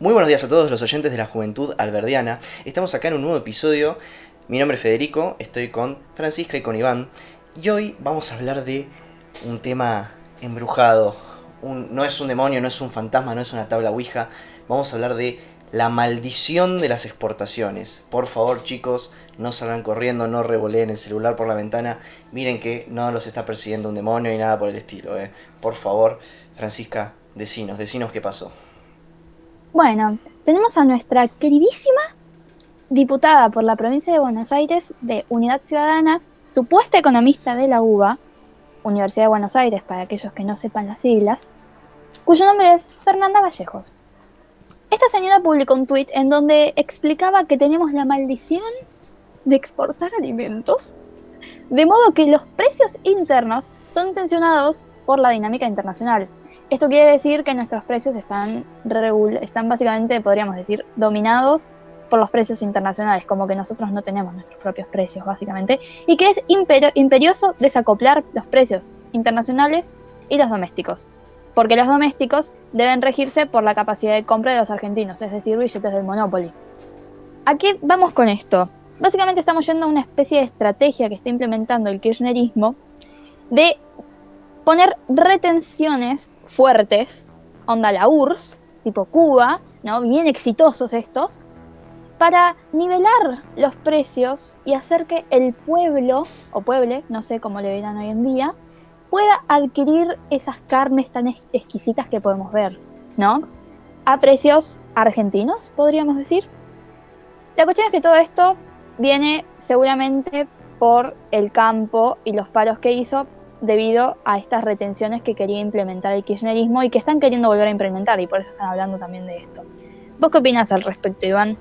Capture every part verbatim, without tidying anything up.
Muy buenos días a todos los oyentes de la Juventud Alberdiana. Estamos acá en un nuevo episodio. Mi nombre es Federico, estoy con Francisca y con Iván. Y hoy vamos a hablar de un tema embrujado. Un, no es un demonio, no es un fantasma, no es una tabla ouija. Vamos a hablar de la maldición de las exportaciones. Por favor, chicos, no salgan corriendo, no revoleen el celular por la ventana. Miren que no los está persiguiendo un demonio ni nada por el estilo. Eh. Por favor, Francisca, decinos, decinos qué pasó. Bueno, tenemos a nuestra queridísima diputada por la provincia de Buenos Aires de Unidad Ciudadana, supuesta economista de la UBA, Universidad de Buenos Aires, para aquellos que no sepan las siglas, cuyo nombre es Fernanda Vallejos. Esta señora publicó un tuit en donde explicaba que tenemos la maldición de exportar alimentos, de modo que los precios internos son tensionados por la dinámica internacional. Esto quiere decir que nuestros precios están, regul- están básicamente, podríamos decir, dominados por los precios internacionales, como que nosotros no tenemos nuestros propios precios, básicamente, y que es imperio- imperioso desacoplar los precios internacionales y los domésticos, porque los domésticos deben regirse por la capacidad de compra de los argentinos, es decir, billetes del Monopoly. ¿A qué vamos con esto? Básicamente estamos yendo a una especie de estrategia que está implementando el kirchnerismo de poner retenciones fuertes, onda la U R S S, tipo Cuba, ¿no? Bien exitosos estos, para nivelar los precios y hacer que el pueblo, o pueble, no sé cómo le dirán hoy en día, pueda adquirir esas carnes tan exquisitas que podemos ver, ¿no? A precios argentinos, podríamos decir. La cuestión es que todo esto viene seguramente por el campo y los paros que hizo, debido a estas retenciones que quería implementar el kirchnerismo y que están queriendo volver a implementar, y por eso están hablando también de esto. ¿Vos qué opinás al respecto, Iván?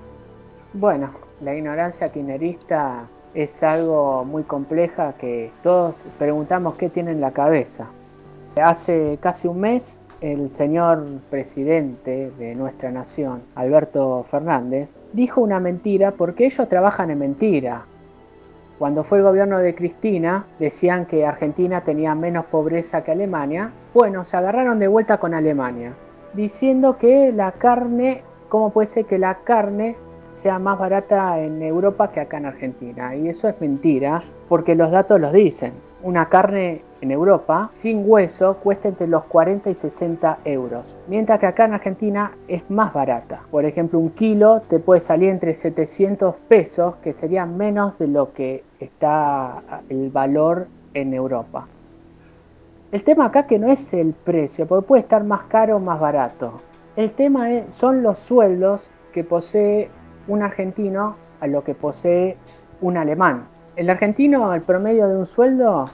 Bueno, la ignorancia kirchnerista es algo muy compleja que todos preguntamos qué tiene en la cabeza. Hace casi un mes, el señor presidente de nuestra nación, Alberto Fernández, dijo una mentira porque ellos trabajan en mentira. Cuando fue el gobierno de Cristina, decían que Argentina tenía menos pobreza que Alemania. Bueno, se agarraron de vuelta con Alemania, diciendo que la carne, ¿cómo puede ser que la carne sea más barata en Europa que acá en Argentina? Y eso es mentira, porque los datos los dicen. Una carne en Europa, sin hueso, cuesta entre los cuarenta y sesenta euros, mientras que acá en Argentina es más barata. Por ejemplo, un kilo te puede salir entre setecientos pesos, que sería menos de lo que está el valor en Europa. El tema acá que no es el precio, porque puede estar más caro o más barato. El tema es, son los sueldos que posee un argentino a lo que posee un alemán. El argentino, el promedio de un sueldo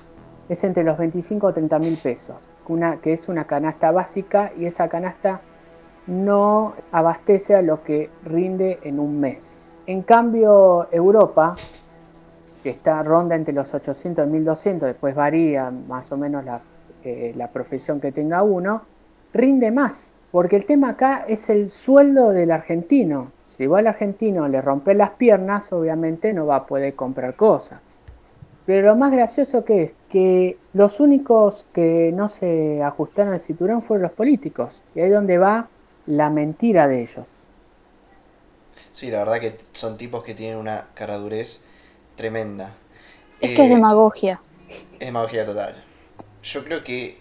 es entre los veinticinco o treinta mil pesos, una, que es una canasta básica, y esa canasta no abastece a lo que rinde en un mes. En cambio, Europa, que está ronda entre los ochocientos y mil doscientos, después varía más o menos la, eh, la profesión que tenga uno, rinde más, porque el tema acá es el sueldo del argentino. Si vos al argentino le rompes las piernas, obviamente no va a poder comprar cosas. Pero lo más gracioso que es, que los únicos que no se ajustaron al cinturón fueron los políticos. Y ahí es donde va la mentira de ellos. Sí, la verdad que son tipos que tienen una caradurez tremenda. Es eh, que es demagogia. Es demagogia total. Yo creo que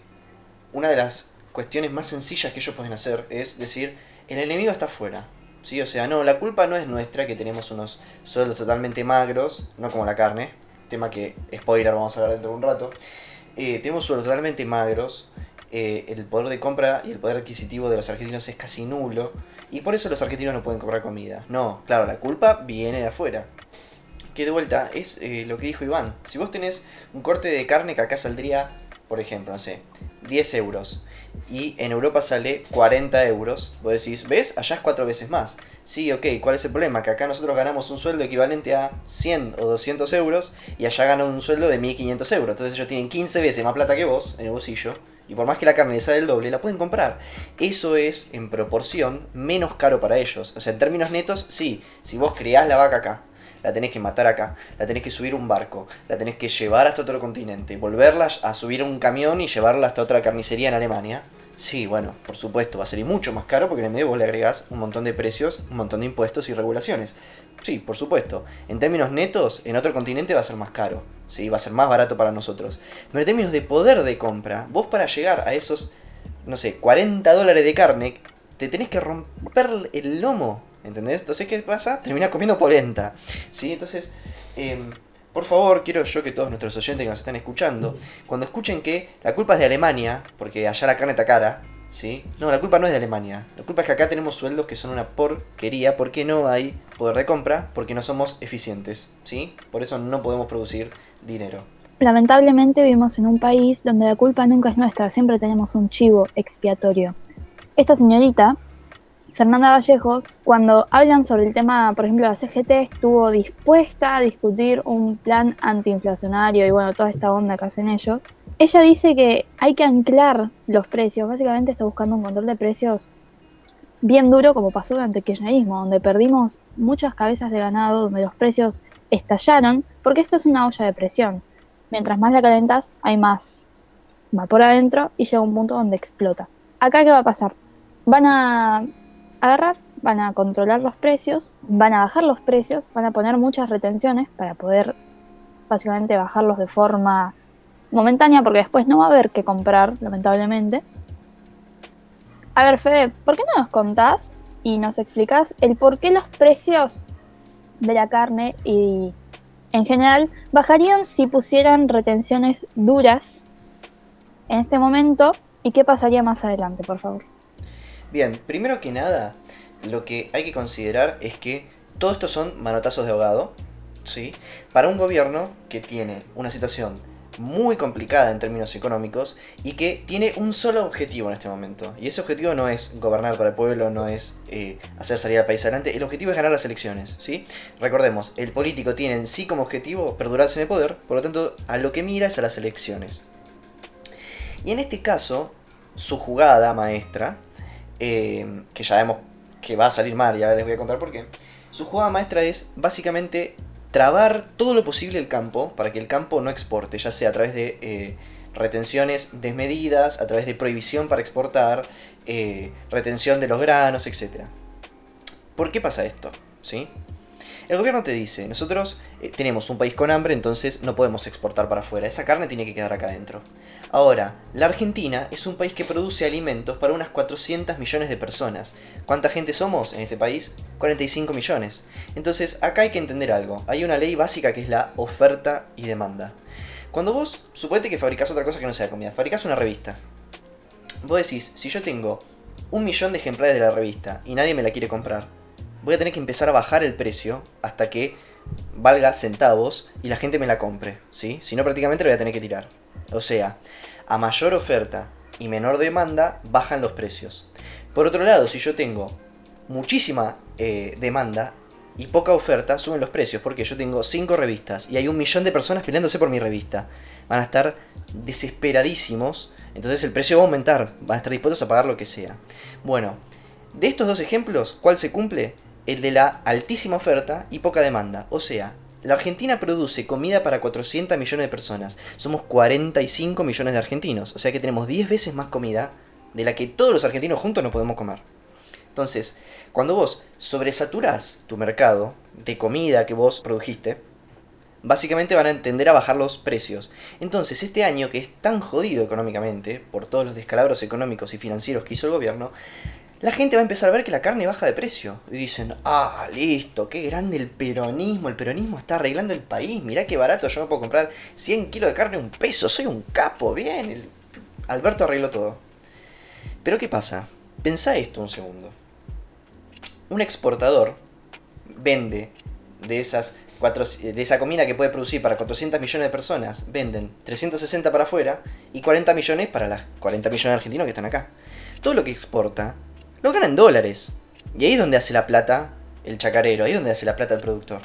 una de las cuestiones más sencillas que ellos pueden hacer es decir, el enemigo está afuera. Sí, o sea, no, la culpa no es nuestra, que tenemos unos sueldos totalmente magros, no como la carne, tema que, spoiler, vamos a hablar dentro de un rato. Eh, tenemos sueldos totalmente magros, eh, el poder de compra y el poder adquisitivo de los argentinos es casi nulo, y por eso los argentinos no pueden comprar comida. No, claro, la culpa viene de afuera. Que de vuelta, es eh, lo que dijo Iván. Si vos tenés un corte de carne que acá saldría, por ejemplo, no sé, diez euros, y en Europa sale cuarenta euros, vos decís, ¿ves? Allá es cuatro veces más. Sí, ok, ¿cuál es el problema? Que acá nosotros ganamos un sueldo equivalente a cien o doscientos euros, y allá ganan un sueldo de mil quinientos euros. Entonces ellos tienen quince veces más plata que vos en el bolsillo, y por más que la carne les sale el doble, la pueden comprar. Eso es, en proporción, menos caro para ellos. O sea, en términos netos, sí, si vos criás la vaca acá, la tenés que matar acá, la tenés que subir un barco, la tenés que llevar hasta otro continente, volverla a subir a un camión y llevarla hasta otra carnicería en Alemania. Sí, bueno, por supuesto, va a salir mucho más caro porque en el medio vos le agregás un montón de precios, un montón de impuestos y regulaciones. Sí, por supuesto. En términos netos, en otro continente va a ser más caro. Sí, va a ser más barato para nosotros. Pero en términos de poder de compra, vos para llegar a esos, no sé, cuarenta dólares de carne, te tenés que romper el lomo, ¿entendés? Entonces, ¿qué pasa? Terminás comiendo polenta. Sí, entonces... Eh... Por favor, quiero yo que todos nuestros oyentes que nos están escuchando, cuando escuchen que la culpa es de Alemania, porque allá la carne está cara, ¿sí? No, la culpa no es de Alemania. La culpa es que acá tenemos sueldos que son una porquería, porque no hay poder de compra, porque no somos eficientes, ¿sí? Por eso no podemos producir dinero. Lamentablemente vivimos en un país donde la culpa nunca es nuestra, siempre tenemos un chivo expiatorio. Esta señorita, Fernanda Vallejos, cuando hablan sobre el tema, por ejemplo, de la C G T, estuvo dispuesta a discutir un plan antiinflacionario y bueno, toda esta onda que hacen ellos. Ella dice que hay que anclar los precios, básicamente está buscando un control de precios bien duro como pasó durante el kirchnerismo, donde perdimos muchas cabezas de ganado, donde los precios estallaron, porque esto es una olla de presión. Mientras más la calentas, hay más vapor adentro y llega un punto donde explota. Acá, ¿qué va a pasar? Van a... agarrar, van a controlar los precios, van a bajar los precios, van a poner muchas retenciones para poder básicamente bajarlos de forma momentánea porque después no va a haber que comprar, lamentablemente. A ver, Fede, ¿por qué no nos contás y nos explicás el por qué los precios de la carne y en general bajarían si pusieran retenciones duras en este momento y qué pasaría más adelante, por favor? Bien, primero que nada, lo que hay que considerar es que todo esto son manotazos de ahogado, ¿sí? Para un gobierno que tiene una situación muy complicada en términos económicos y que tiene un solo objetivo en este momento. Y ese objetivo no es gobernar para el pueblo, no es eh, hacer salir al país adelante, el objetivo es ganar las elecciones, ¿sí? Recordemos, el político tiene en sí como objetivo perdurarse en el poder, por lo tanto, a lo que mira es a las elecciones. Y en este caso, su jugada maestra... Eh, que ya vemos que va a salir mal y ahora les voy a contar por qué. Su jugada maestra es básicamente trabar todo lo posible el campo para que el campo no exporte, ya sea a través de eh, retenciones desmedidas, a través de prohibición para exportar, eh, retención de los granos, etcétera. ¿Por qué pasa esto? ¿Sí? El gobierno te dice, nosotros eh, tenemos un país con hambre, entonces no podemos exportar para afuera, esa carne tiene que quedar acá adentro. Ahora, la Argentina es un país que produce alimentos para unas cuatrocientos millones de personas. ¿Cuánta gente somos en este país? cuarenta y cinco millones. Entonces, acá hay que entender algo. Hay una ley básica que es la oferta y demanda. Cuando vos, suponete que fabricás otra cosa que no sea comida, fabricás una revista. Vos decís, si yo tengo un millón de ejemplares de la revista y nadie me la quiere comprar, voy a tener que empezar a bajar el precio hasta que valga centavos y la gente me la compre, ¿sí? Si no, prácticamente la voy a tener que tirar. O sea, a mayor oferta y menor demanda, bajan los precios. Por otro lado, si yo tengo muchísima eh, demanda y poca oferta, suben los precios. Porque yo tengo cinco revistas y hay un millón de personas peleándose por mi revista. Van a estar desesperadísimos, entonces el precio va a aumentar. Van a estar dispuestos a pagar lo que sea. Bueno, de estos dos ejemplos, ¿cuál se cumple? El de la altísima oferta y poca demanda. O sea, la Argentina produce comida para cuatrocientos millones de personas. Somos cuarenta y cinco millones de argentinos. O sea que tenemos diez veces más comida de la que todos los argentinos juntos no podemos comer. Entonces, cuando vos sobresaturás tu mercado de comida que vos produjiste, básicamente van a tender a bajar los precios. Entonces, este año que es tan jodido económicamente, por todos los descalabros económicos y financieros que hizo el gobierno, la gente va a empezar a ver que la carne baja de precio. Y dicen, ah, listo, qué grande el peronismo. El peronismo está arreglando el país. Mirá qué barato, yo me puedo comprar cien kilos de carne a un peso. Soy un capo, bien. El... Alberto arregló todo. Pero ¿qué pasa? Pensá esto un segundo. Un exportador vende de, esas cuatro... de esa comida que puede producir para cuatrocientos millones de personas. Venden trescientos sesenta para afuera y cuarenta millones para las cuarenta millones de argentinos que están acá. Todo lo que exporta lo ganan dólares. Y ahí es donde hace la plata el chacarero, ahí es donde hace la plata el productor.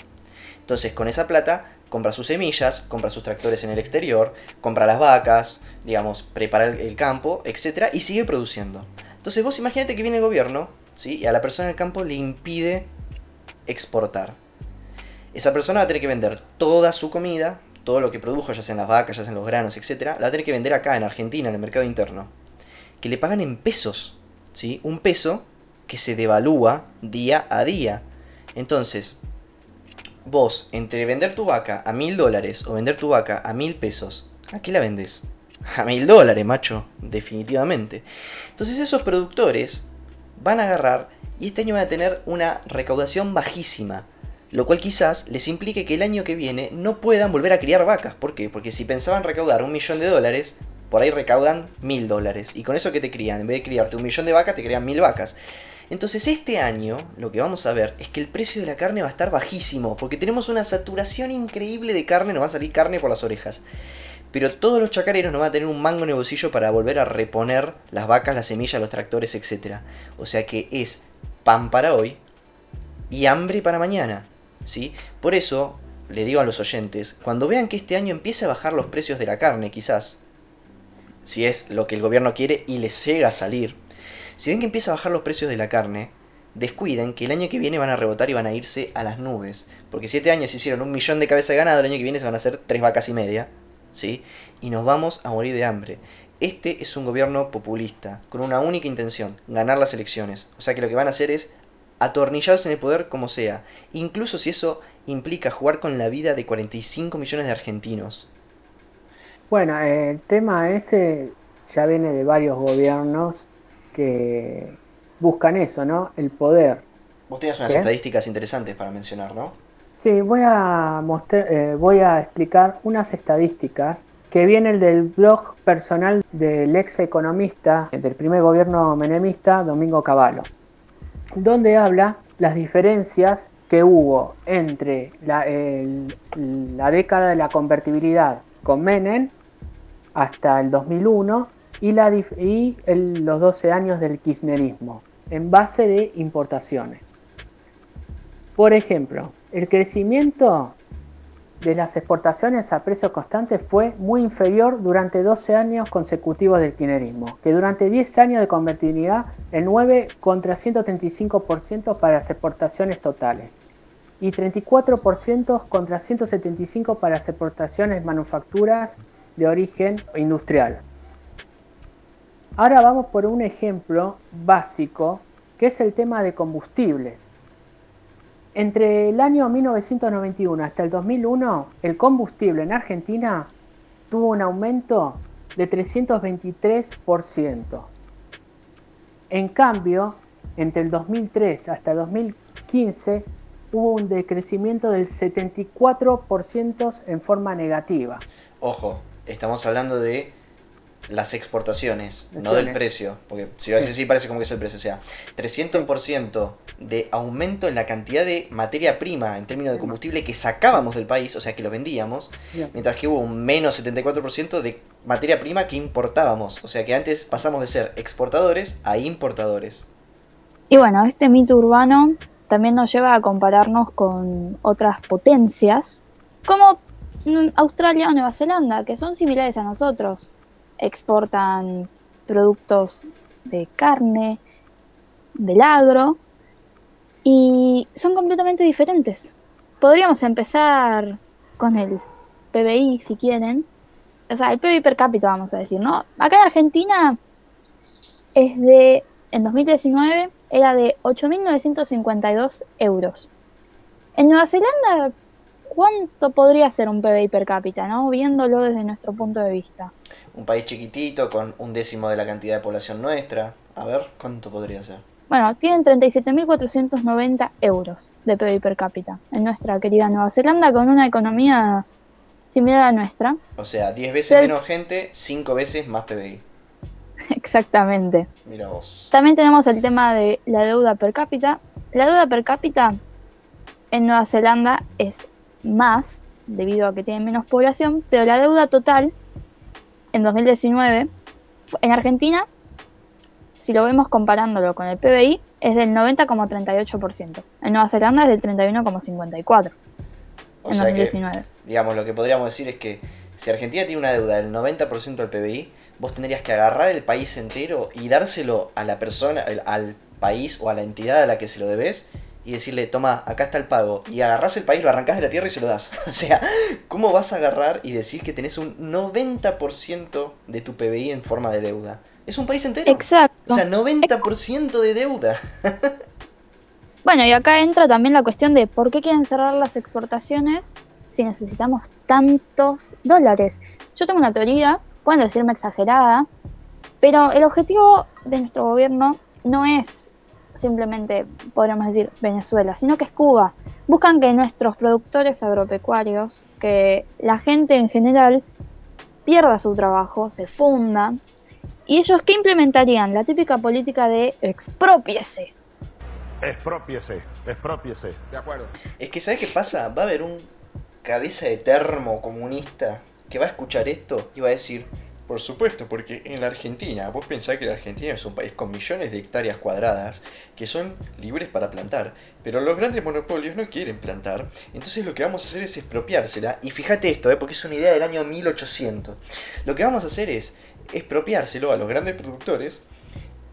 Entonces, con esa plata, compra sus semillas, compra sus tractores en el exterior, compra las vacas, digamos, prepara el campo, etcétera, y sigue produciendo. Entonces, vos imagínate que viene el gobierno, ¿sí? Y a la persona del campo le impide exportar. Esa persona va a tener que vender toda su comida, todo lo que produjo, ya sean las vacas, ya sean los granos, etcétera, la va a tener que vender acá en Argentina, en el mercado interno. que le pagan en pesos, ¿sí? Un peso que se devalúa día a día. Entonces, vos, entre vender tu vaca a mil dólares o vender tu vaca a mil pesos, ¿a qué la vendés? A mil dólares, macho, definitivamente. Entonces esos productores van a agarrar y este año van a tener una recaudación bajísima, lo cual quizás les implique que el año que viene no puedan volver a criar vacas. ¿Por qué? Porque si pensaban recaudar un millón de dólares, por ahí recaudan mil dólares. Y con eso que te crían, en vez de criarte un millón de vacas, te crían mil vacas. Entonces este año lo que vamos a ver es que el precio de la carne va a estar bajísimo, porque tenemos una saturación increíble de carne, nos va a salir carne por las orejas. Pero todos los chacareros no van a tener un mango en el bolsillo para volver a reponer las vacas, las semillas, los tractores, etcétera. O sea que es pan para hoy y hambre para mañana, ¿sí? Por eso, le digo a los oyentes, cuando vean que este año empiece a bajar los precios de la carne, quizás, si es lo que el gobierno quiere y les llega a salir, si ven que empieza a bajar los precios de la carne, descuiden que el año que viene van a rebotar y van a irse a las nubes. Porque si este año se hicieron un millón de cabezas de ganado, el año que viene se van a hacer tres vacas y media, ¿sí? Y nos vamos a morir de hambre. Este es un gobierno populista, con una única intención, ganar las elecciones. O sea que lo que van a hacer es atornillarse en el poder como sea, incluso si eso implica jugar con la vida de cuarenta y cinco millones de argentinos. Bueno, el tema ese ya viene de varios gobiernos que buscan eso, ¿no? El poder. Vos tenías unas ¿Qué? estadísticas interesantes para mencionar, ¿no? Sí, voy a mostrar, eh, voy a explicar unas estadísticas que vienen del blog personal del ex economista del primer gobierno menemista, Domingo Cavallo, donde habla las diferencias que hubo entre la, el, la década de la convertibilidad con Menem hasta el dos mil uno y, la, y el, los doce años del kirchnerismo en base de importaciones. Por ejemplo, el crecimiento de las exportaciones a precios constantes fue muy inferior durante doce años consecutivos del kirchnerismo, que durante diez años de convertibilidad, el nueve contra ciento treinta y cinco por ciento para las exportaciones totales y treinta y cuatro por ciento contra ciento setenta y cinco por ciento para las exportaciones manufacturas de origen industrial. Ahora vamos por un ejemplo básico, que es el tema de combustibles. Entre el año mil novecientos noventa y uno hasta el dos mil uno, el combustible en Argentina tuvo un aumento de trescientos veintitrés por ciento. En cambio, entre el dos mil tres hasta el dos mil quince, hubo un decrecimiento del setenta y cuatro por ciento en forma negativa. Ojo, estamos hablando de las exportaciones, Excelente. no del precio, porque si lo haces así parece como que es el precio, o sea, trescientos por ciento de aumento en la cantidad de materia prima en términos de combustible que sacábamos del país, o sea que lo vendíamos, Bien. mientras que hubo un menos setenta y cuatro por ciento de materia prima que importábamos, o sea que antes pasamos de ser exportadores a importadores. Y bueno, este mito urbano también nos lleva a compararnos con otras potencias, como Australia o Nueva Zelanda, que son similares a nosotros. Exportan productos de carne, del agro, y son completamente diferentes. Podríamos empezar con el P B I, si quieren. O sea, el P B I per cápita, vamos a decir, ¿no? Acá en Argentina es de, en dos mil diecinueve, era de ocho mil novecientos cincuenta y dos euros. En Nueva Zelanda, ¿cuánto podría ser un P B I per cápita, no? Viéndolo desde nuestro punto de vista. Un país chiquitito, con un décimo de la cantidad de población nuestra. A ver, ¿cuánto podría ser? Bueno, tienen treinta y siete mil cuatrocientos noventa euros de P B I per cápita en nuestra querida Nueva Zelanda, con una economía similar a nuestra. O sea, diez veces Del... menos gente, cinco veces más P B I. Exactamente. Mira vos. También tenemos el tema de la deuda per cápita. La deuda per cápita en Nueva Zelanda es más, debido a que tienen menos población, pero la deuda total en dos mil diecinueve en Argentina, si lo vemos comparándolo con el P B I, es del noventa coma treinta y ocho por ciento. En Nueva Zelanda es del treinta y uno coma cincuenta y cuatro por ciento en dos mil diecinueve. Digamos, lo que podríamos decir es que si Argentina tiene una deuda del noventa por ciento del P B I, vos tendrías que agarrar el país entero y dárselo a la persona, al país o a la entidad a la que se lo debes, y decirle, toma, acá está el pago, y agarrás el país, lo arrancás de la tierra y se lo das. O sea, ¿cómo vas a agarrar y decir que tenés un noventa por ciento de tu P B I en forma de deuda? Es un país entero. Exacto. O sea, noventa por ciento de deuda. Bueno, y acá entra también la cuestión de por qué quieren cerrar las exportaciones si necesitamos tantos dólares. Yo tengo una teoría, pueden decirme exagerada, pero el objetivo de nuestro gobierno no es simplemente, podríamos decir, Venezuela, sino que es Cuba. Buscan que nuestros productores agropecuarios, que la gente en general pierda su trabajo, se funda, y ellos ¿qué implementarían? La típica política de exprópiese. Exprópiese, exprópiese. De acuerdo. Es que, ¿sabes qué pasa? Va a haber un cabeza de termo comunista que va a escuchar esto y va a decir, por supuesto, porque en la Argentina, vos pensás que la Argentina es un país con millones de hectáreas cuadradas que son libres para plantar, pero los grandes monopolios no quieren plantar, entonces lo que vamos a hacer es expropiársela. Y fíjate esto, ¿eh? Porque es una idea del año mil ochocientos. Lo que vamos a hacer es expropiárselo a los grandes productores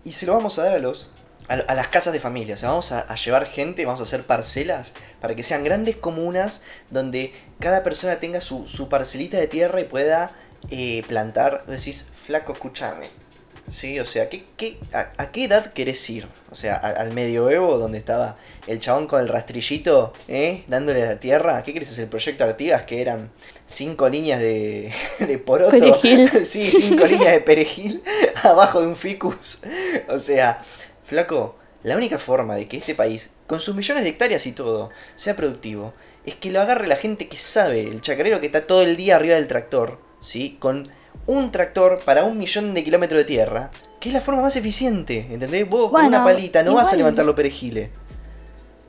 y se lo vamos a dar a los... a las casas de familia, o sea, vamos a, a llevar gente, vamos a hacer parcelas para que sean grandes comunas donde cada persona tenga su, su parcelita de tierra y pueda eh, plantar. Decís, flaco, escuchame, ¿sí? O sea, ¿qué, qué, a, ¿a qué edad querés ir? O sea, a, al medioevo donde estaba el chabón con el rastrillito, ¿eh? Dándole a la tierra. ¿Qué querés hacer? El proyecto Artigas, que eran cinco líneas de, de poroto. Perejil. Sí, cinco líneas de perejil abajo de un ficus. O sea... Flaco, la única forma de que este país, con sus millones de hectáreas y todo, sea productivo, es que lo agarre la gente que sabe, el chacarero que está todo el día arriba del tractor, ¿sí? Con un tractor para un millón de kilómetros de tierra, que es la forma más eficiente, ¿entendés? Vos bueno, con una palita no igual, vas a levantar los perejiles.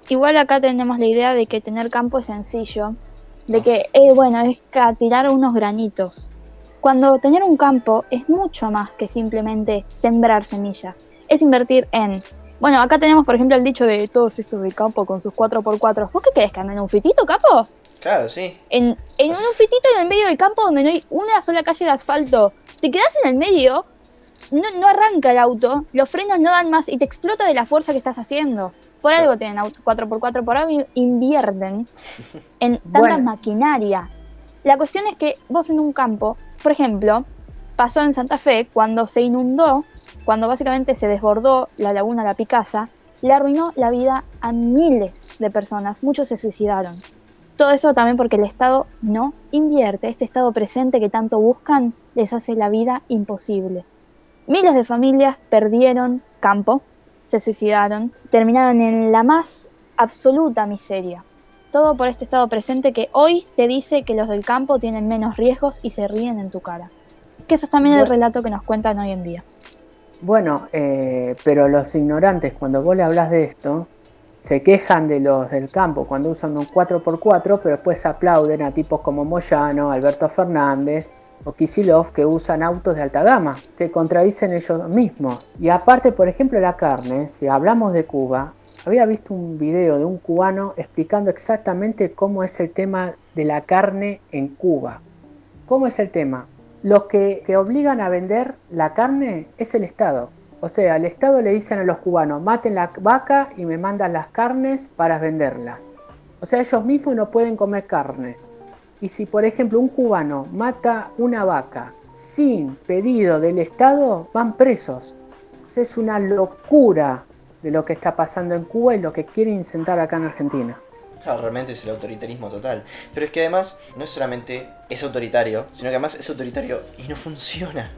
Igual acá tenemos la idea de que tener campo es sencillo, de que, eh, bueno, es tirar unos granitos. Cuando tener un campo es mucho más que simplemente sembrar semillas. Es invertir en... Bueno, acá tenemos, por ejemplo, el dicho de todos estos de campo con sus cuatro por cuatro. ¿Vos qué querés que anden en un fitito, capo? Claro, sí. En, en pues... un fitito en el medio del campo donde no hay una sola calle de asfalto. Te quedás en el medio, no, no arranca el auto, los frenos no dan más y te explota de la fuerza que estás haciendo. Por sí. Algo tienen auto cuatro por cuatro, por algo invierten en tanta bueno. maquinaria. La cuestión es que vos en un campo, por ejemplo, pasó en Santa Fe cuando se inundó, cuando básicamente se desbordó la laguna La Picasa, le arruinó la vida a miles de personas. Muchos se suicidaron. Todo eso también porque el Estado no invierte. Este Estado presente que tanto buscan les hace la vida imposible. Miles de familias perdieron campo, se suicidaron, terminaron en la más absoluta miseria. Todo por este Estado presente que hoy te dice que los del campo tienen menos riesgos y se ríen en tu cara. Que eso es también el relato que nos cuentan hoy en día. Bueno, eh, pero los ignorantes, cuando vos le hablas de esto, se quejan de los del campo cuando usan un cuatro por cuatro, pero después aplauden a tipos como Moyano, Alberto Fernández o Kicillof que usan autos de alta gama. Se contradicen ellos mismos. Y aparte, por ejemplo, la carne, si hablamos de Cuba, había visto un video de un cubano explicando exactamente cómo es el tema de la carne en Cuba. ¿Cómo es el tema? Los que, que obligan a vender la carne es el Estado. O sea, el Estado le dicen a los cubanos, maten la vaca y me mandan las carnes para venderlas. O sea, ellos mismos no pueden comer carne. Y si, por ejemplo, un cubano mata una vaca sin pedido del Estado, van presos. O sea, es una locura de lo que está pasando en Cuba y lo que quieren incentar acá en Argentina. Claro, realmente es el autoritarismo total. Pero es que además no es solamente es autoritario, sino que además es autoritario y no funciona.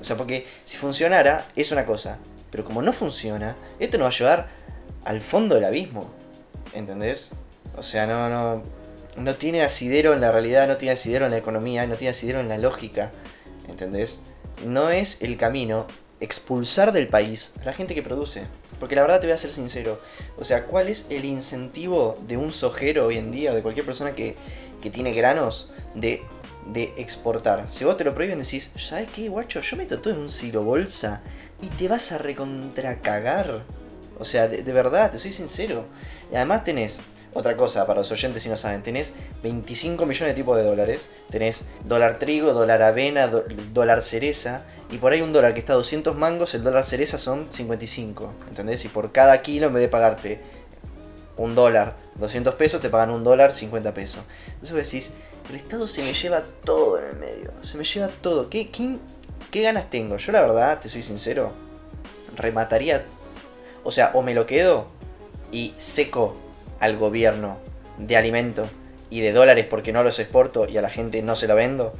O sea, porque si funcionara es una cosa, pero como no funciona, esto nos va a llevar al fondo del abismo, ¿entendés? O sea, no, no, no tiene asidero en la realidad, no tiene asidero en la economía, no tiene asidero en la lógica, ¿entendés? No es el camino expulsar del país a la gente que produce. Porque la verdad te voy a ser sincero, o sea, ¿cuál es el incentivo de un sojero hoy en día o de cualquier persona que, que tiene granos de, de exportar? Si vos te lo prohíben decís, ¿sabes qué, guacho? Yo meto todo en un silo bolsa y te vas a recontracagar. O sea, de, de verdad, te soy sincero. Y además tenés, otra cosa para los oyentes si no saben, tenés veinticinco millones de tipos de dólares. Tenés dólar trigo, dólar avena, do, dólar cereza. Y por ahí un dólar que está a doscientos mangos, el dólar cereza son cincuenta y cinco, ¿entendés? Y por cada kilo, en vez de pagarte un dólar, doscientos pesos, te pagan un dólar, cincuenta pesos. Entonces vos decís, el Estado se me lleva todo en el medio, se me lleva todo. ¿Qué, qué, ¿Qué ganas tengo? Yo la verdad, te soy sincero, remataría, o sea, o me lo quedo y seco al gobierno de alimento y de dólares porque no los exporto y a la gente no se lo vendo,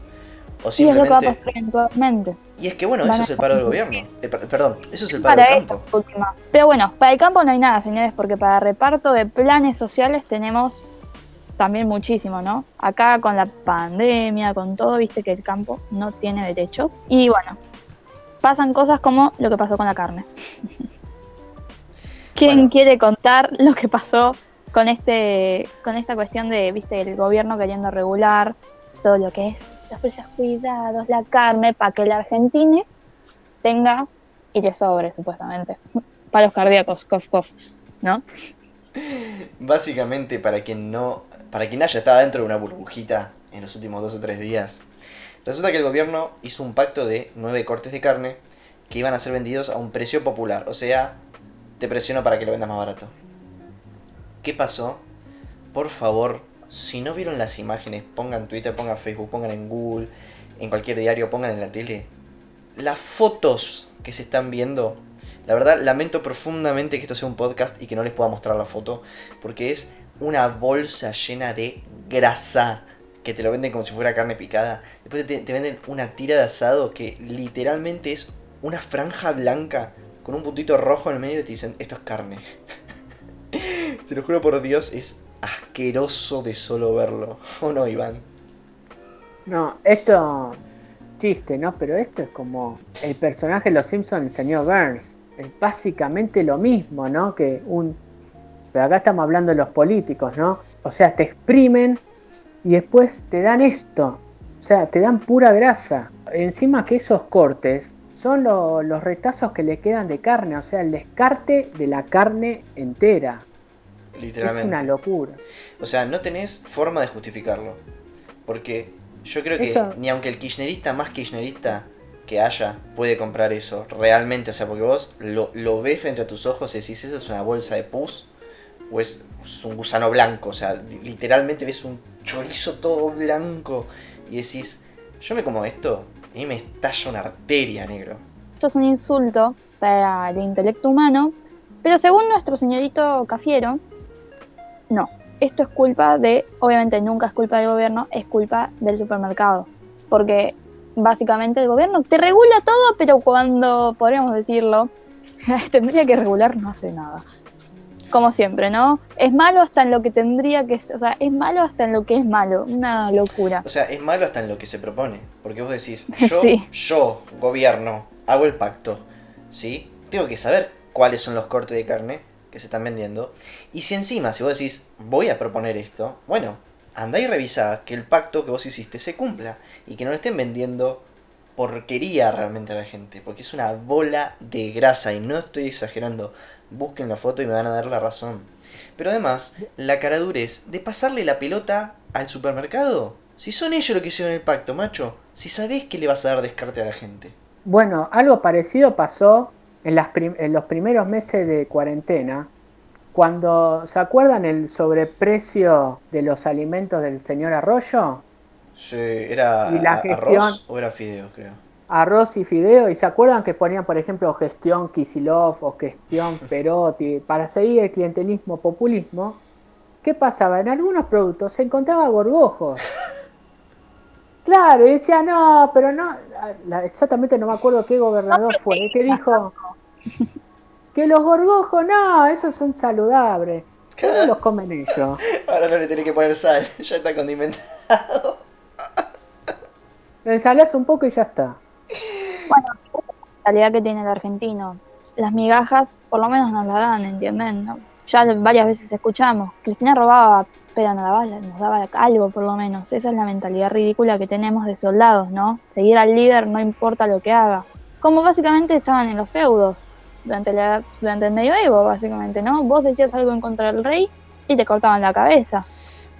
o simplemente... Y es lo que va a pasar eventualmente. Y es que bueno, eso es el paro del gobierno, eh, perdón, eso es el paro del campo. Pero bueno, para el campo no hay nada, señores, porque para reparto de planes sociales tenemos también muchísimo, ¿no? Acá con la pandemia, con todo, viste que el campo no tiene derechos. Y bueno, pasan cosas como lo que pasó con la carne. ¿Quién bueno. quiere contar lo que pasó con este, con esta cuestión de, viste, el gobierno queriendo regular todo lo que es los precios cuidados, la carne, para que el argentino tenga y le sobre, supuestamente, palos cardíacos, cof, cof, ¿no? Básicamente, para quien no, para quien haya estado dentro de una burbujita en los últimos dos o tres días, resulta que el gobierno hizo un pacto de nueve cortes de carne que iban a ser vendidos a un precio popular, o sea, te presiono para que lo vendas más barato. ¿Qué pasó? Por favor, si no vieron las imágenes, pongan Twitter, pongan Facebook, pongan en Google, en cualquier diario, pongan en la tele. Las fotos que se están viendo... La verdad, lamento profundamente que esto sea un podcast y que no les pueda mostrar la foto, porque es una bolsa llena de grasa, que te lo venden como si fuera carne picada. Después te, te venden una tira de asado que literalmente es una franja blanca con un puntito rojo en el medio y te dicen, esto es carne. Te lo juro por Dios, es asqueroso de solo verlo. ¿O no, Iván? No, esto... chiste, ¿no? Pero esto es como el personaje de Los Simpsons, el señor Burns. Es básicamente lo mismo, ¿no? Que un... Pero acá estamos hablando de los políticos, ¿no? O sea, te exprimen y después te dan esto. O sea, te dan pura grasa. Encima que esos cortes son lo, los retazos que le quedan de carne. O sea, el descarte de la carne entera. Literalmente. Es una locura. O sea, no tenés forma de justificarlo. Porque yo creo que eso... ni aunque el kirchnerista más kirchnerista... que haya, puede comprar eso realmente, o sea, porque vos lo, lo ves frente a tus ojos y decís, eso es una bolsa de pus o es, es un gusano blanco, o sea, literalmente ves un chorizo todo blanco y decís, yo me como esto y me estalla una arteria, negro. Esto es un insulto para el intelecto humano, pero según nuestro señorito Cafiero, no, esto es culpa de, obviamente nunca es culpa del gobierno, es culpa del supermercado, porque... Básicamente el gobierno te regula todo, pero cuando, podríamos decirlo, tendría que regular no hace nada. Como siempre, ¿no? Es malo hasta en lo que tendría que... O sea, es malo hasta en lo que es malo. Una locura. O sea, es malo hasta en lo que se propone. Porque vos decís, yo, sí. yo, gobierno, hago el pacto, ¿sí? Tengo que saber cuáles son los cortes de carne que se están vendiendo. Y si encima, si vos decís, voy a proponer esto, bueno... Andá y revisá que el pacto que vos hiciste se cumpla y que no le estén vendiendo porquería realmente a la gente, porque es una bola de grasa y no estoy exagerando. Busquen la foto y me van a dar la razón. Pero además, la caradurez de pasarle la pelota al supermercado. Si son ellos los que hicieron el pacto, macho, si sabés que le vas a dar descarte a la gente. Bueno, algo parecido pasó en, las prim- en los primeros meses de cuarentena. Cuando, ¿se acuerdan el sobreprecio de los alimentos del señor Arroyo? Sí, era y la gestión, arroz o era fideos, creo. Arroz y fideos, y ¿se acuerdan que ponían, por ejemplo, gestión Kicillof o gestión Perotti? Para seguir el clientelismo, populismo, ¿qué pasaba? En algunos productos se encontraba gorgojos. Claro, y decía, no, pero no, exactamente no me acuerdo qué gobernador fue, que dijo... Que los gorgojos, no, esos son saludables. ¿Cómo los comen ellos? Ahora no le tenés que poner sal, ya está condimentado. Lo ensalás un poco y ya está. Bueno, la calidad que tiene el argentino. Las migajas, por lo menos nos las dan, ¿entienden? ¿No? Ya varias veces escuchamos. Cristina robaba, pero nos daba algo, por lo menos. Esa es la mentalidad ridícula que tenemos de soldados, ¿no? Seguir al líder no importa lo que haga. Como básicamente estaban en los feudos. Durante, la, durante el medioevo, básicamente, ¿no? Vos decías algo en contra del rey y te cortaban la cabeza.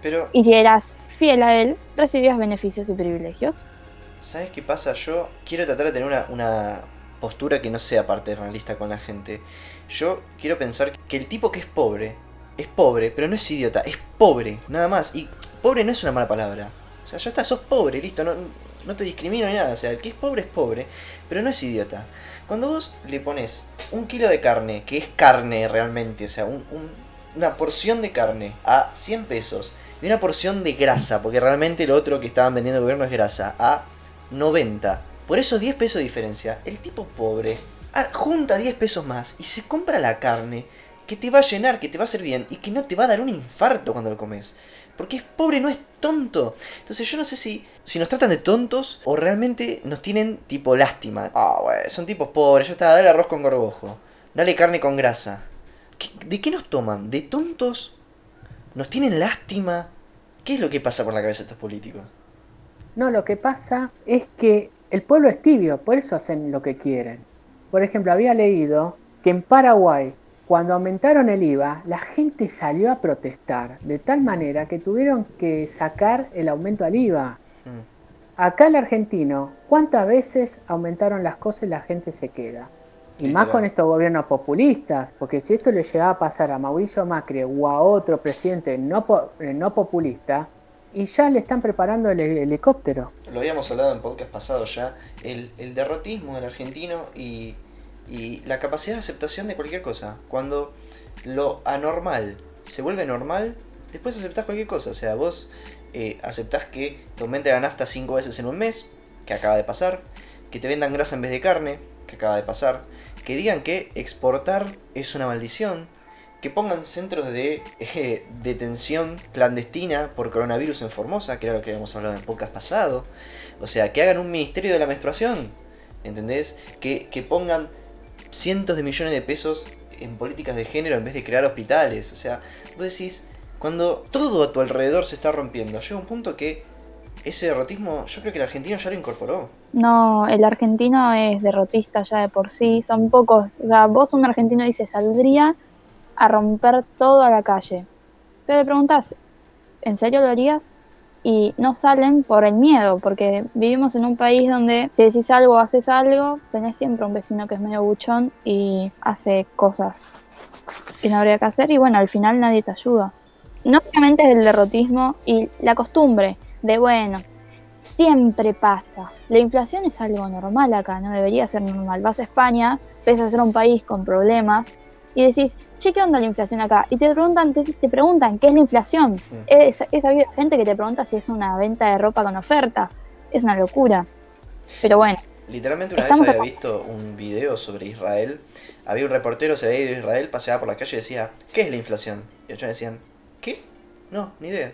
Pero, y si eras fiel a él, recibías beneficios y privilegios. ¿Sabes qué pasa? Yo quiero tratar de tener una, una postura que no sea paternalista con la gente. Yo quiero pensar que el tipo que es pobre, es pobre, pero no es idiota, es pobre, nada más. Y pobre no es una mala palabra. O sea, ya está, sos pobre, listo. No, no te discrimino ni nada, o sea, el que es pobre es pobre, pero no es idiota. Cuando vos le pones un kilo de carne, que es carne realmente, o sea, un, un, una porción de carne a cien pesos, y una porción de grasa, porque realmente lo otro que estaban vendiendo el gobierno es grasa, a noventa, por esos diez pesos de diferencia, el tipo pobre junta diez pesos más y se compra la carne que te va a llenar, que te va a hacer bien y que no te va a dar un infarto cuando lo comes. Porque es pobre, no es tonto. Entonces yo no sé si, si nos tratan de tontos o realmente nos tienen tipo lástima. Ah, oh, wey, son tipos pobres, ya está, dale arroz con gorgojo, dale carne con grasa. ¿Qué, ¿De qué nos toman? ¿De tontos? ¿Nos tienen lástima? ¿Qué es lo que pasa por la cabeza de estos políticos? No, lo que pasa es que el pueblo es tibio, por eso hacen lo que quieren. Por ejemplo, había leído que en Paraguay, cuando aumentaron el I V A, la gente salió a protestar de tal manera que tuvieron que sacar el aumento al I V A. Mm. Acá el argentino, ¿cuántas veces aumentaron las cosas y la gente se queda? Y más con estos gobiernos populistas, porque si esto le llegaba a pasar a Mauricio Macri o a otro presidente no, po- no populista, y ya le están preparando el helicóptero. Lo habíamos hablado en podcast pasado ya, el, el derrotismo del argentino y... y la capacidad de aceptación de cualquier cosa. Cuando lo anormal se vuelve normal, después aceptás cualquier cosa. O sea, vos eh, aceptás que te aumente la nafta cinco veces en un mes, que acaba de pasar. Que te vendan grasa en vez de carne, que acaba de pasar. Que digan que exportar es una maldición. Que pongan centros de eh, detención clandestina por coronavirus en Formosa, que era lo que habíamos hablado en el podcast pasado. O sea, que hagan un ministerio de la menstruación, ¿entendés? Que, que pongan cientos de millones de pesos en políticas de género en vez de crear hospitales. O sea, vos decís, cuando todo a tu alrededor se está rompiendo, llega un punto que ese derrotismo, yo creo que el argentino ya lo incorporó. No, el argentino es derrotista ya de por sí, son pocos. O sea, vos un argentino dices, saldría a romper todo a la calle. Pero le preguntás, ¿en serio lo harías? Y no salen por el miedo, porque vivimos en un país donde si decís algo o haces algo, tenés siempre un vecino que es medio buchón y hace cosas que no habría que hacer, y bueno, al final nadie te ayuda. No solamente es el derrotismo y la costumbre de, bueno, siempre pasa. La inflación es algo normal acá, no debería ser normal. Vas a España, ves a ser un país con problemas, y decís, che, ¿qué onda la inflación acá? Y te preguntan, te, te preguntan ¿qué es la inflación? Sí. Es, es habido gente que te pregunta si es una venta de ropa con ofertas. Es una locura. Pero bueno. Literalmente una vez había acá. visto un video sobre Israel. Había un reportero, se había ido a Israel, paseaba por la calle y decía, ¿qué es la inflación? Y otros decían, ¿qué? No, ni idea.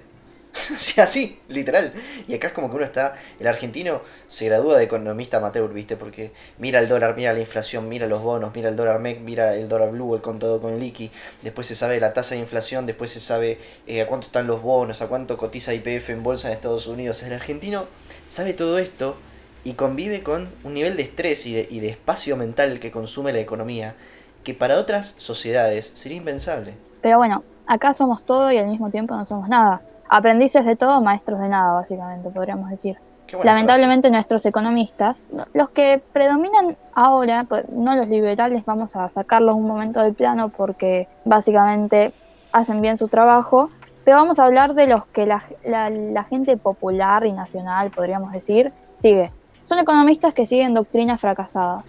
O sea, así, literal. Y acá es como que uno está, el argentino se gradúa de economista amateur, ¿viste? Porque mira el dólar, mira la inflación, mira los bonos, mira el dólar M E C, mira el dólar blue, el contado con liqui. Después se sabe la tasa de inflación, después se sabe eh, a cuánto están los bonos, a cuánto cotiza Y P F en bolsa en Estados Unidos. O sea, el argentino sabe todo esto y convive con un nivel de estrés y de, y de espacio mental que consume la economía que para otras sociedades sería impensable. Pero bueno, acá somos todo y al mismo tiempo no somos nada. Aprendices de todo, maestros de nada, básicamente, podríamos decir. Lamentablemente frase. Nuestros economistas, los que predominan ahora, no los liberales, vamos a sacarlos un momento del plano porque básicamente hacen bien su trabajo, pero vamos a hablar de los que la, la, la gente popular y nacional, podríamos decir, sigue. Son economistas que siguen doctrinas fracasadas.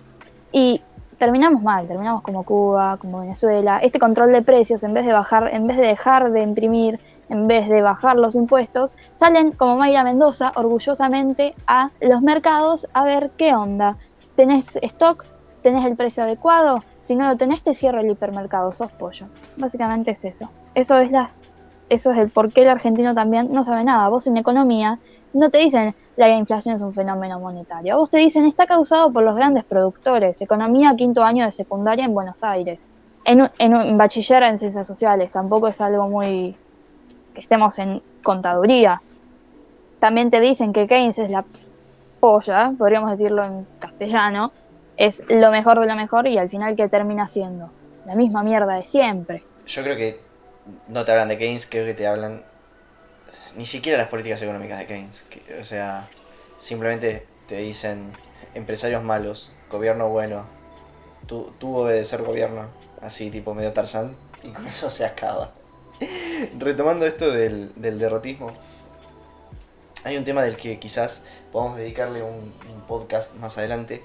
Y terminamos mal, terminamos como Cuba, como Venezuela. Este control de precios, en vez de bajar, en vez de dejar de imprimir, en vez de bajar los impuestos, salen como Mayra Mendoza orgullosamente a los mercados a ver qué onda. ¿Tenés stock? ¿Tenés el precio adecuado? Si no lo tenés, te cierro el hipermercado, sos pollo. Básicamente es eso. Eso es las, eso es el por qué el argentino también no sabe nada. Vos en economía no te dicen la inflación es un fenómeno monetario. Vos te dicen está causado por los grandes productores. Economía, quinto año de secundaria en Buenos Aires. En un, en un bachiller en ciencias sociales. Tampoco es algo muy... que estemos en contaduría. También te dicen que Keynes es la polla, podríamos decirlo en castellano, es lo mejor de lo mejor y al final ¿qué termina siendo? La misma mierda de siempre. Yo creo que no te hablan de Keynes, creo que te hablan ni siquiera las políticas económicas de Keynes. O sea, simplemente te dicen empresarios malos, gobierno bueno, tú, tú obedecer gobierno, así tipo medio Tarzán, y con eso se acaba. Retomando esto del, del derrotismo, hay un tema del que quizás podamos dedicarle un, un podcast más adelante.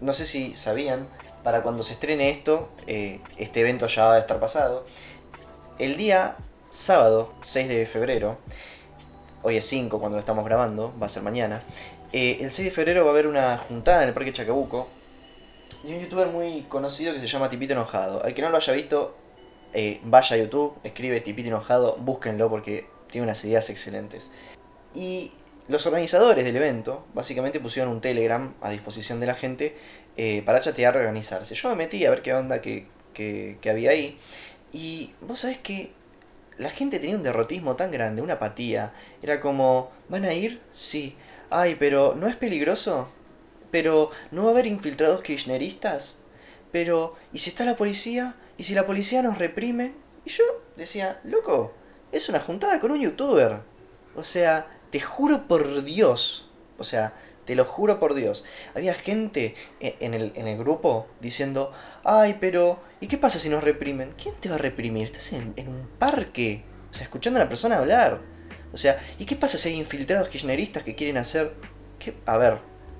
No sé si sabían, para cuando se estrene esto, eh, este evento ya va a estar pasado. El día sábado, seis de febrero, hoy es cinco cuando lo estamos grabando, va a ser mañana. Eh, el seis de febrero va a haber una juntada en el Parque Chacabuco de un youtuber muy conocido que se llama Tipito Enojado. Al que no lo haya visto, eh, vaya a YouTube, escribe Tipito Enojado, búsquenlo porque tiene unas ideas excelentes. Y los organizadores del evento básicamente pusieron un Telegram a disposición de la gente eh, para chatear y organizarse. Yo me metí a ver qué onda que, que, que había ahí. Y vos sabés que la gente tenía un derrotismo tan grande, una apatía. Era como, ¿van a ir? Sí. Ay, pero ¿no es peligroso? Pero ¿no va a haber infiltrados kirchneristas? Pero ¿y si está la policía? ¿Y si la policía nos reprime? Y yo decía, loco, es una juntada con un youtuber. O sea, te juro por Dios. O sea, te lo juro por Dios. Había gente en el, en el grupo diciendo, ay, pero ¿y qué pasa si nos reprimen? ¿Quién te va a reprimir? Estás en, en un parque. O sea, escuchando a una persona hablar. O sea, ¿y qué pasa si hay infiltrados kirchneristas que quieren hacer? ¿Qué? A ver,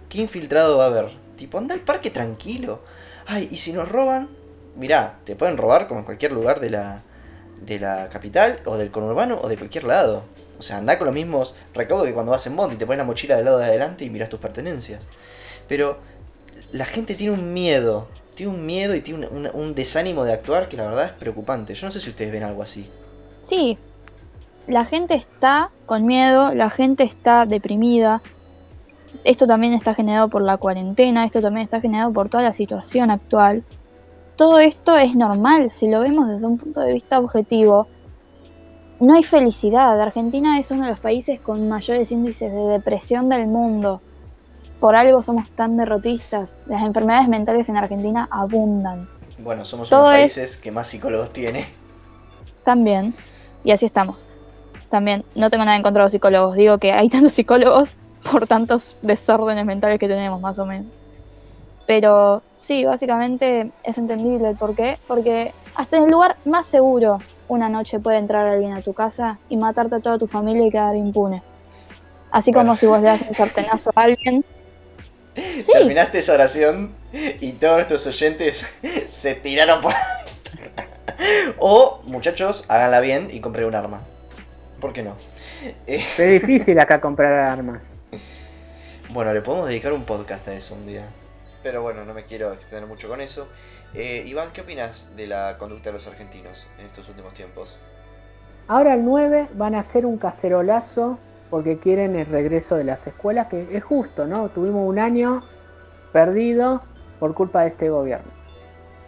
¿qué infiltrado va a haber? Tipo, anda al parque tranquilo. Ay, ¿y si nos roban? Mirá, te pueden robar como en cualquier lugar de la, de la capital, o del conurbano, o de cualquier lado. O sea, andá con los mismos recaudos que cuando vas en bondi, te pones la mochila del lado de adelante y mirás tus pertenencias. Pero la gente tiene un miedo, tiene un miedo y tiene un, un, un desánimo de actuar que la verdad es preocupante. Yo no sé si ustedes ven algo así. Sí, la gente está con miedo, la gente está deprimida. Esto también está generado por la cuarentena, esto también está generado por toda la situación actual. Todo esto es normal, si lo vemos desde un punto de vista objetivo. No hay felicidad. Argentina es uno de los países con mayores índices de depresión del mundo. Por algo somos tan derrotistas. Las enfermedades mentales en Argentina abundan. Bueno, somos uno de los países que más psicólogos tiene. También. Y así estamos. También, no tengo nada en contra de los psicólogos. Digo que hay tantos psicólogos por tantos desórdenes mentales que tenemos, más o menos. Pero sí, básicamente es entendible el porqué. Porque hasta en el lugar más seguro una noche puede entrar alguien a tu casa y matarte a toda tu familia y quedar impune. Así bueno, como si vos le das un sartenazo a alguien. Sí. Terminaste esa oración y todos nuestros oyentes se tiraron por... O, muchachos, háganla bien y compren un arma. ¿Por qué no? Es difícil acá comprar armas. Bueno, le podemos dedicar un podcast a eso un día. Pero bueno, no me quiero extender mucho con eso. Eh, Iván, ¿qué opinas de la conducta de los argentinos en estos últimos tiempos? Ahora el nueve van a hacer un cacerolazo porque quieren el regreso de las escuelas, que es justo, ¿no? Tuvimos un año perdido por culpa de este gobierno.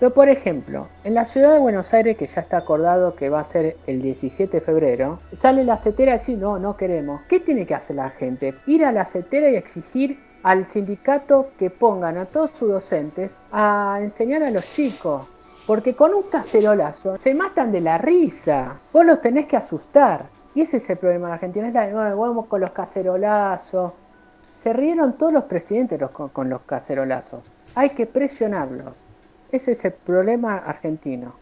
Pero por ejemplo, en la ciudad de Buenos Aires, que ya está acordado que va a ser el diecisiete de febrero, sale la CETERA y dice, no, no queremos. ¿Qué tiene que hacer la gente? Ir a la CETERA y exigir al sindicato que pongan a todos sus docentes a enseñar a los chicos, porque con un cacerolazo se matan de la risa, vos los tenés que asustar, y ese es el problema de la Argentina, es la de nuevo, vamos con los cacerolazos, se rieron todos los presidentes los, con, con los cacerolazos, hay que presionarlos, ese es el problema argentino.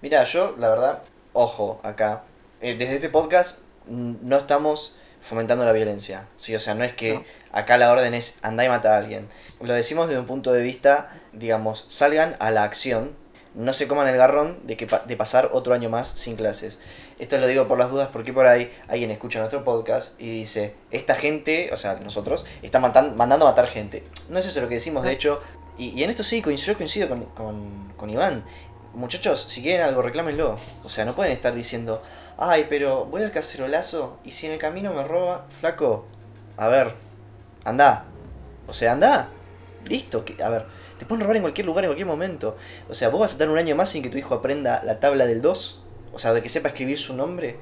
Mirá, yo la verdad, ojo acá, eh, desde este podcast no estamos fomentando la violencia, sí, o sea, no es que no. Acá la orden es andá y mata a alguien. Lo decimos desde un punto de vista, digamos, salgan a la acción, no se coman el garrón de que pa- de pasar otro año más sin clases. Esto lo digo por las dudas porque por ahí alguien escucha nuestro podcast y dice, esta gente, o sea, nosotros, está matan- mandando a matar gente. No es eso lo que decimos, no. De hecho, y, y en esto sí, coincido, yo coincido con, con, con Iván. Muchachos, si quieren algo, reclámenlo. O sea, no pueden estar diciendo, ay, pero voy al cacerolazo y si en el camino me roba, flaco, a ver, andá. O sea, andá. Listo. A ver, te pueden robar en cualquier lugar, en cualquier momento. O sea, ¿vos vas a estar un año más sin que tu hijo aprenda la tabla del dos? O sea, de que sepa escribir su nombre,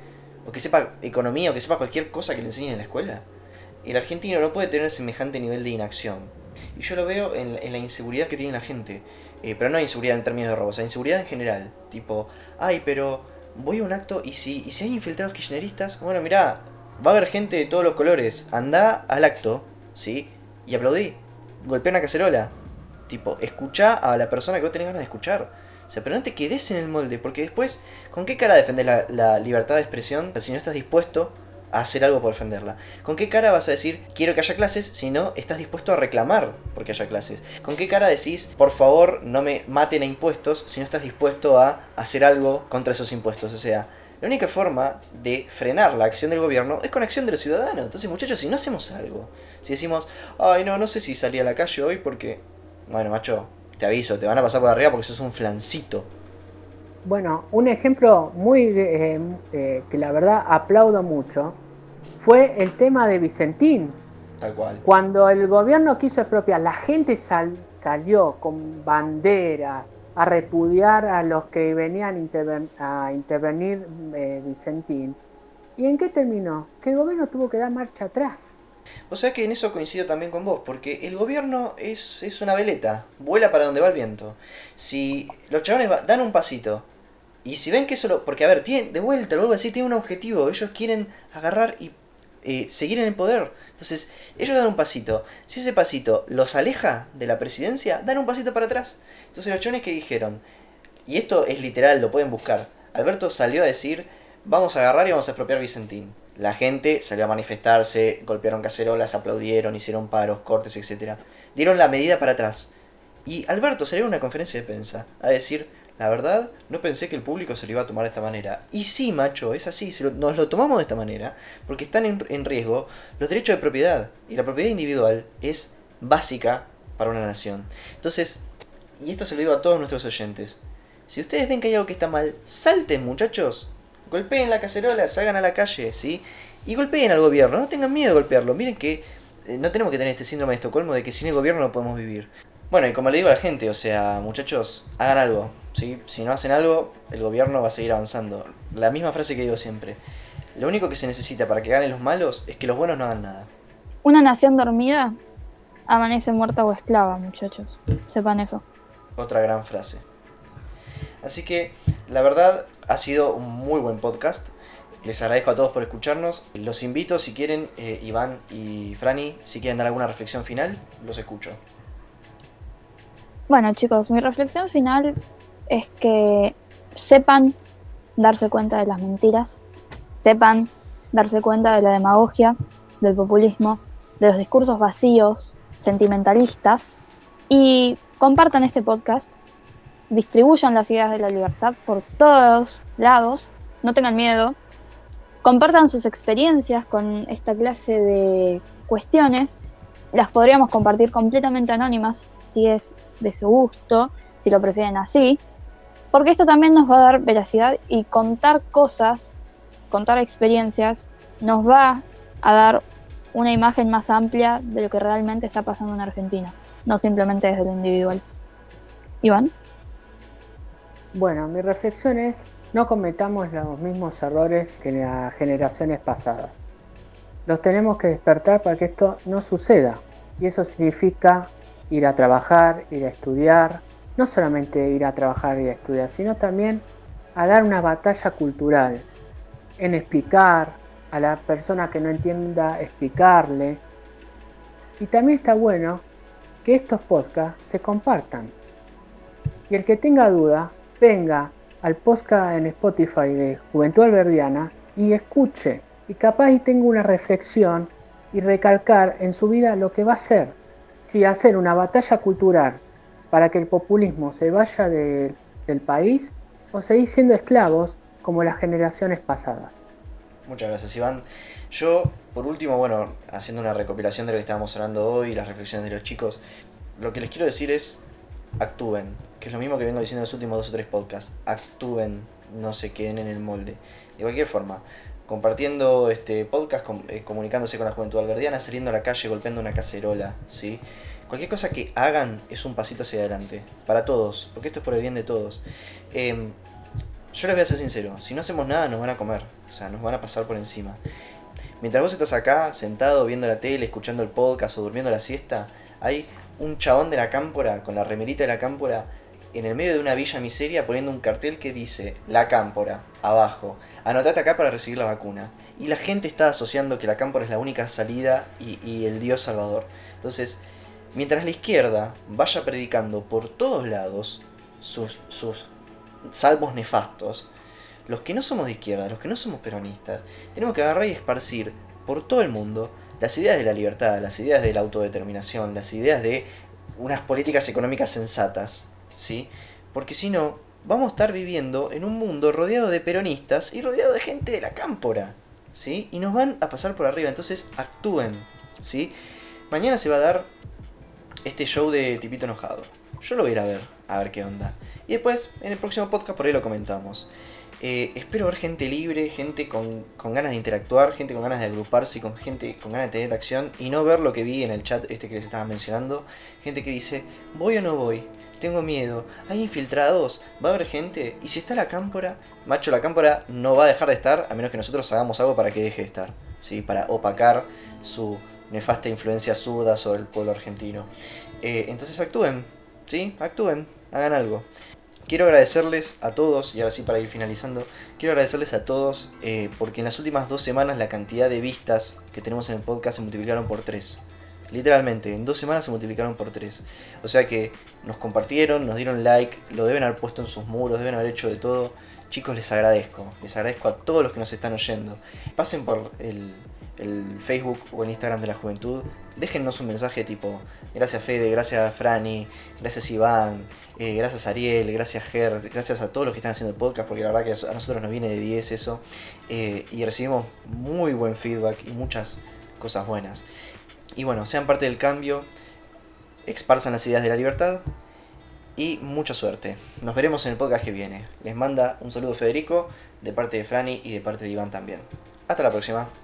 o que sepa economía, o que sepa cualquier cosa que le enseñen en la escuela. El argentino no puede tener semejante nivel de inacción. Y yo lo veo en, en la inseguridad que tiene la gente. Eh, pero no hay inseguridad en términos de robos, hay inseguridad en general. Tipo, ay, pero voy a un acto y si, y si hay infiltrados kirchneristas, bueno, mirá, va a haber gente de todos los colores. Andá al acto, ¿sí? Y aplaudí. Golpea una cacerola. Tipo, escuchá a la persona que vos tenés ganas de escuchar. O sea, pero no te quedes en el molde, porque después, ¿con qué cara defendés la, la libertad de expresión si no estás dispuesto a hacer algo por defenderla. ¿Con qué cara vas a decir quiero que haya clases si no estás dispuesto a reclamar porque haya clases? ¿Con qué cara decís por favor no me maten a impuestos si no estás dispuesto a hacer algo contra esos impuestos? O sea, la única forma de frenar la acción del gobierno es con acción de los ciudadanos. Entonces, muchachos, si no hacemos algo, si decimos ay no, no sé si salí a la calle hoy porque... bueno, macho, te aviso, te van a pasar por arriba porque sos un flancito. Bueno, un ejemplo muy eh, eh, que la verdad aplaudo mucho fue el tema de Vicentín. Tal cual. Cuando el gobierno quiso expropiar, la gente sal, salió con banderas a repudiar a los que venían interven, a intervenir eh, Vicentín. ¿Y en qué terminó? Que el gobierno tuvo que dar marcha atrás. O sea que en eso coincido también con vos, porque el gobierno es, es una veleta, vuela para donde va el viento. Si los chabones va, dan un pasito, y si ven que eso lo... porque a ver, tienen, de vuelta, lo vuelvo a decir, tienen un objetivo, ellos quieren agarrar y eh, seguir en el poder. Entonces, ellos dan un pasito, si ese pasito los aleja de la presidencia, dan un pasito para atrás. Entonces los chabones que dijeron, y esto es literal, lo pueden buscar, Alberto salió a decir, vamos a agarrar y vamos a expropiar Vicentín. La gente salió a manifestarse, golpearon cacerolas, aplaudieron, hicieron paros, cortes, etcétera. Dieron la medida para atrás. Y Alberto salió a una conferencia de prensa a decir, la verdad, no pensé que el público se lo iba a tomar de esta manera. Y sí, macho, es así, nos lo tomamos de esta manera porque están en riesgo los derechos de propiedad. Y la propiedad individual es básica para una nación. Entonces, y esto se lo digo a todos nuestros oyentes, si ustedes ven que hay algo que está mal, salten, muchachos. Golpeen la cacerola, salgan a la calle, ¿sí? Y golpeen al gobierno, no tengan miedo de golpearlo. Miren que eh, no tenemos que tener este síndrome de Estocolmo de que sin el gobierno no podemos vivir. Bueno, y como le digo a la gente, o sea, muchachos, hagan algo, ¿sí? Si no hacen algo, el gobierno va a seguir avanzando. La misma frase que digo siempre. Lo único que se necesita para que ganen los malos es que los buenos no hagan nada. Una nación dormida amanece muerta o esclava, muchachos. Sepan eso. Otra gran frase. Así que, la verdad, ha sido un muy buen podcast. Les agradezco a todos por escucharnos. Los invito, si quieren, eh, Iván y Franny, si quieren dar alguna reflexión final, los escucho. Bueno, chicos, mi reflexión final es que sepan darse cuenta de las mentiras, sepan darse cuenta de la demagogia, del populismo, de los discursos vacíos, sentimentalistas, y compartan este podcast. Distribuyan las ideas de la libertad por todos lados, no tengan miedo, compartan sus experiencias con esta clase de cuestiones, las podríamos compartir completamente anónimas si es de su gusto, si lo prefieren así, porque esto también nos va a dar veracidad y contar cosas, contar experiencias, nos va a dar una imagen más amplia de lo que realmente está pasando en Argentina, no simplemente desde lo individual. Iván. Bueno, mi reflexión es, no cometamos los mismos errores que las generaciones pasadas. Los tenemos que despertar para que esto no suceda. Y eso significa ir a trabajar, ir a estudiar. No solamente ir a trabajar y a estudiar, sino también a dar una batalla cultural. En explicar a la persona que no entienda, explicarle. Y también está bueno que estos podcasts se compartan. Y el que tenga duda, venga al podcast en Spotify de Juventud Alberdiana y escuche, y capaz y tenga una reflexión y recalcar en su vida lo que va a hacer, si hacer una batalla cultural para que el populismo se vaya de, del país o seguir siendo esclavos como las generaciones pasadas. Muchas gracias, Iván. Yo, por último, bueno, haciendo una recopilación de lo que estábamos hablando hoy y las reflexiones de los chicos, lo que les quiero decir es actúen, que es lo mismo que vengo diciendo en los últimos dos o tres podcasts. Actúen, no se queden en el molde. De cualquier forma, compartiendo este podcast, com- eh, comunicándose con la Juventud Alberdiana, saliendo a la calle, golpeando una cacerola, ¿sí? Cualquier cosa que hagan es un pasito hacia adelante, para todos, porque esto es por el bien de todos. Eh, yo les voy a ser sincero, si no hacemos nada nos van a comer, o sea, nos van a pasar por encima. Mientras vos estás acá, sentado, viendo la tele, escuchando el podcast o durmiendo la siesta, hay un chabón de la Cámpora, con la remerita de la Cámpora, en el medio de una villa miseria, poniendo un cartel que dice La Cámpora, abajo, anotate acá para recibir la vacuna. Y la gente está asociando que la Cámpora es la única salida y, y el Dios salvador. Entonces, mientras la izquierda vaya predicando por todos lados sus, sus salmos nefastos, los que no somos de izquierda, los que no somos peronistas, tenemos que agarrar y esparcir por todo el mundo las ideas de la libertad, las ideas de la autodeterminación, las ideas de unas políticas económicas sensatas, ¿sí? Porque si no, vamos a estar viviendo en un mundo rodeado de peronistas y rodeado de gente de la Cámpora, ¿sí? Y nos van a pasar por arriba, entonces actúen, ¿sí? Mañana se va a dar este show de Tipito Enojado. Yo lo voy a ir a ver, a ver qué onda. Y después, en el próximo podcast, por ahí lo comentamos. Eh, espero ver gente libre, gente con, con ganas de interactuar, gente con ganas de agruparse, con gente con ganas de tener acción, y no ver lo que vi en el chat este que les estaba mencionando. Gente que dice, ¿voy o no voy? Tengo miedo. ¿Hay infiltrados? ¿Va a haber gente? ¿Y si está la Cámpora? Macho, la Cámpora no va a dejar de estar, a menos que nosotros hagamos algo para que deje de estar, ¿sí? Para opacar su nefasta influencia zurda sobre el pueblo argentino. Eh, entonces actúen, ¿sí? Actúen, hagan algo. Quiero agradecerles a todos, y ahora sí para ir finalizando, quiero agradecerles a todos eh, porque en las últimas dos semanas la cantidad de vistas que tenemos en el podcast se multiplicaron por tres. Literalmente, en dos semanas se multiplicaron por tres. O sea que nos compartieron, nos dieron like, lo deben haber puesto en sus muros, deben haber hecho de todo. Chicos, les agradezco. Les agradezco a todos los que nos están oyendo. Pasen por el... el Facebook o el Instagram de la Juventud, déjennos un mensaje tipo gracias Fede, gracias Franny, gracias Iván, eh, gracias Ariel, gracias Ger, gracias a todos los que están haciendo el podcast, porque la verdad que a nosotros nos viene de diez eso, eh, y recibimos muy buen feedback y muchas cosas buenas. Y bueno, sean parte del cambio, esparzan las ideas de la libertad y mucha suerte. Nos veremos en el podcast que viene. Les manda un saludo Federico, de parte de Franny y de parte de Iván también. Hasta la próxima.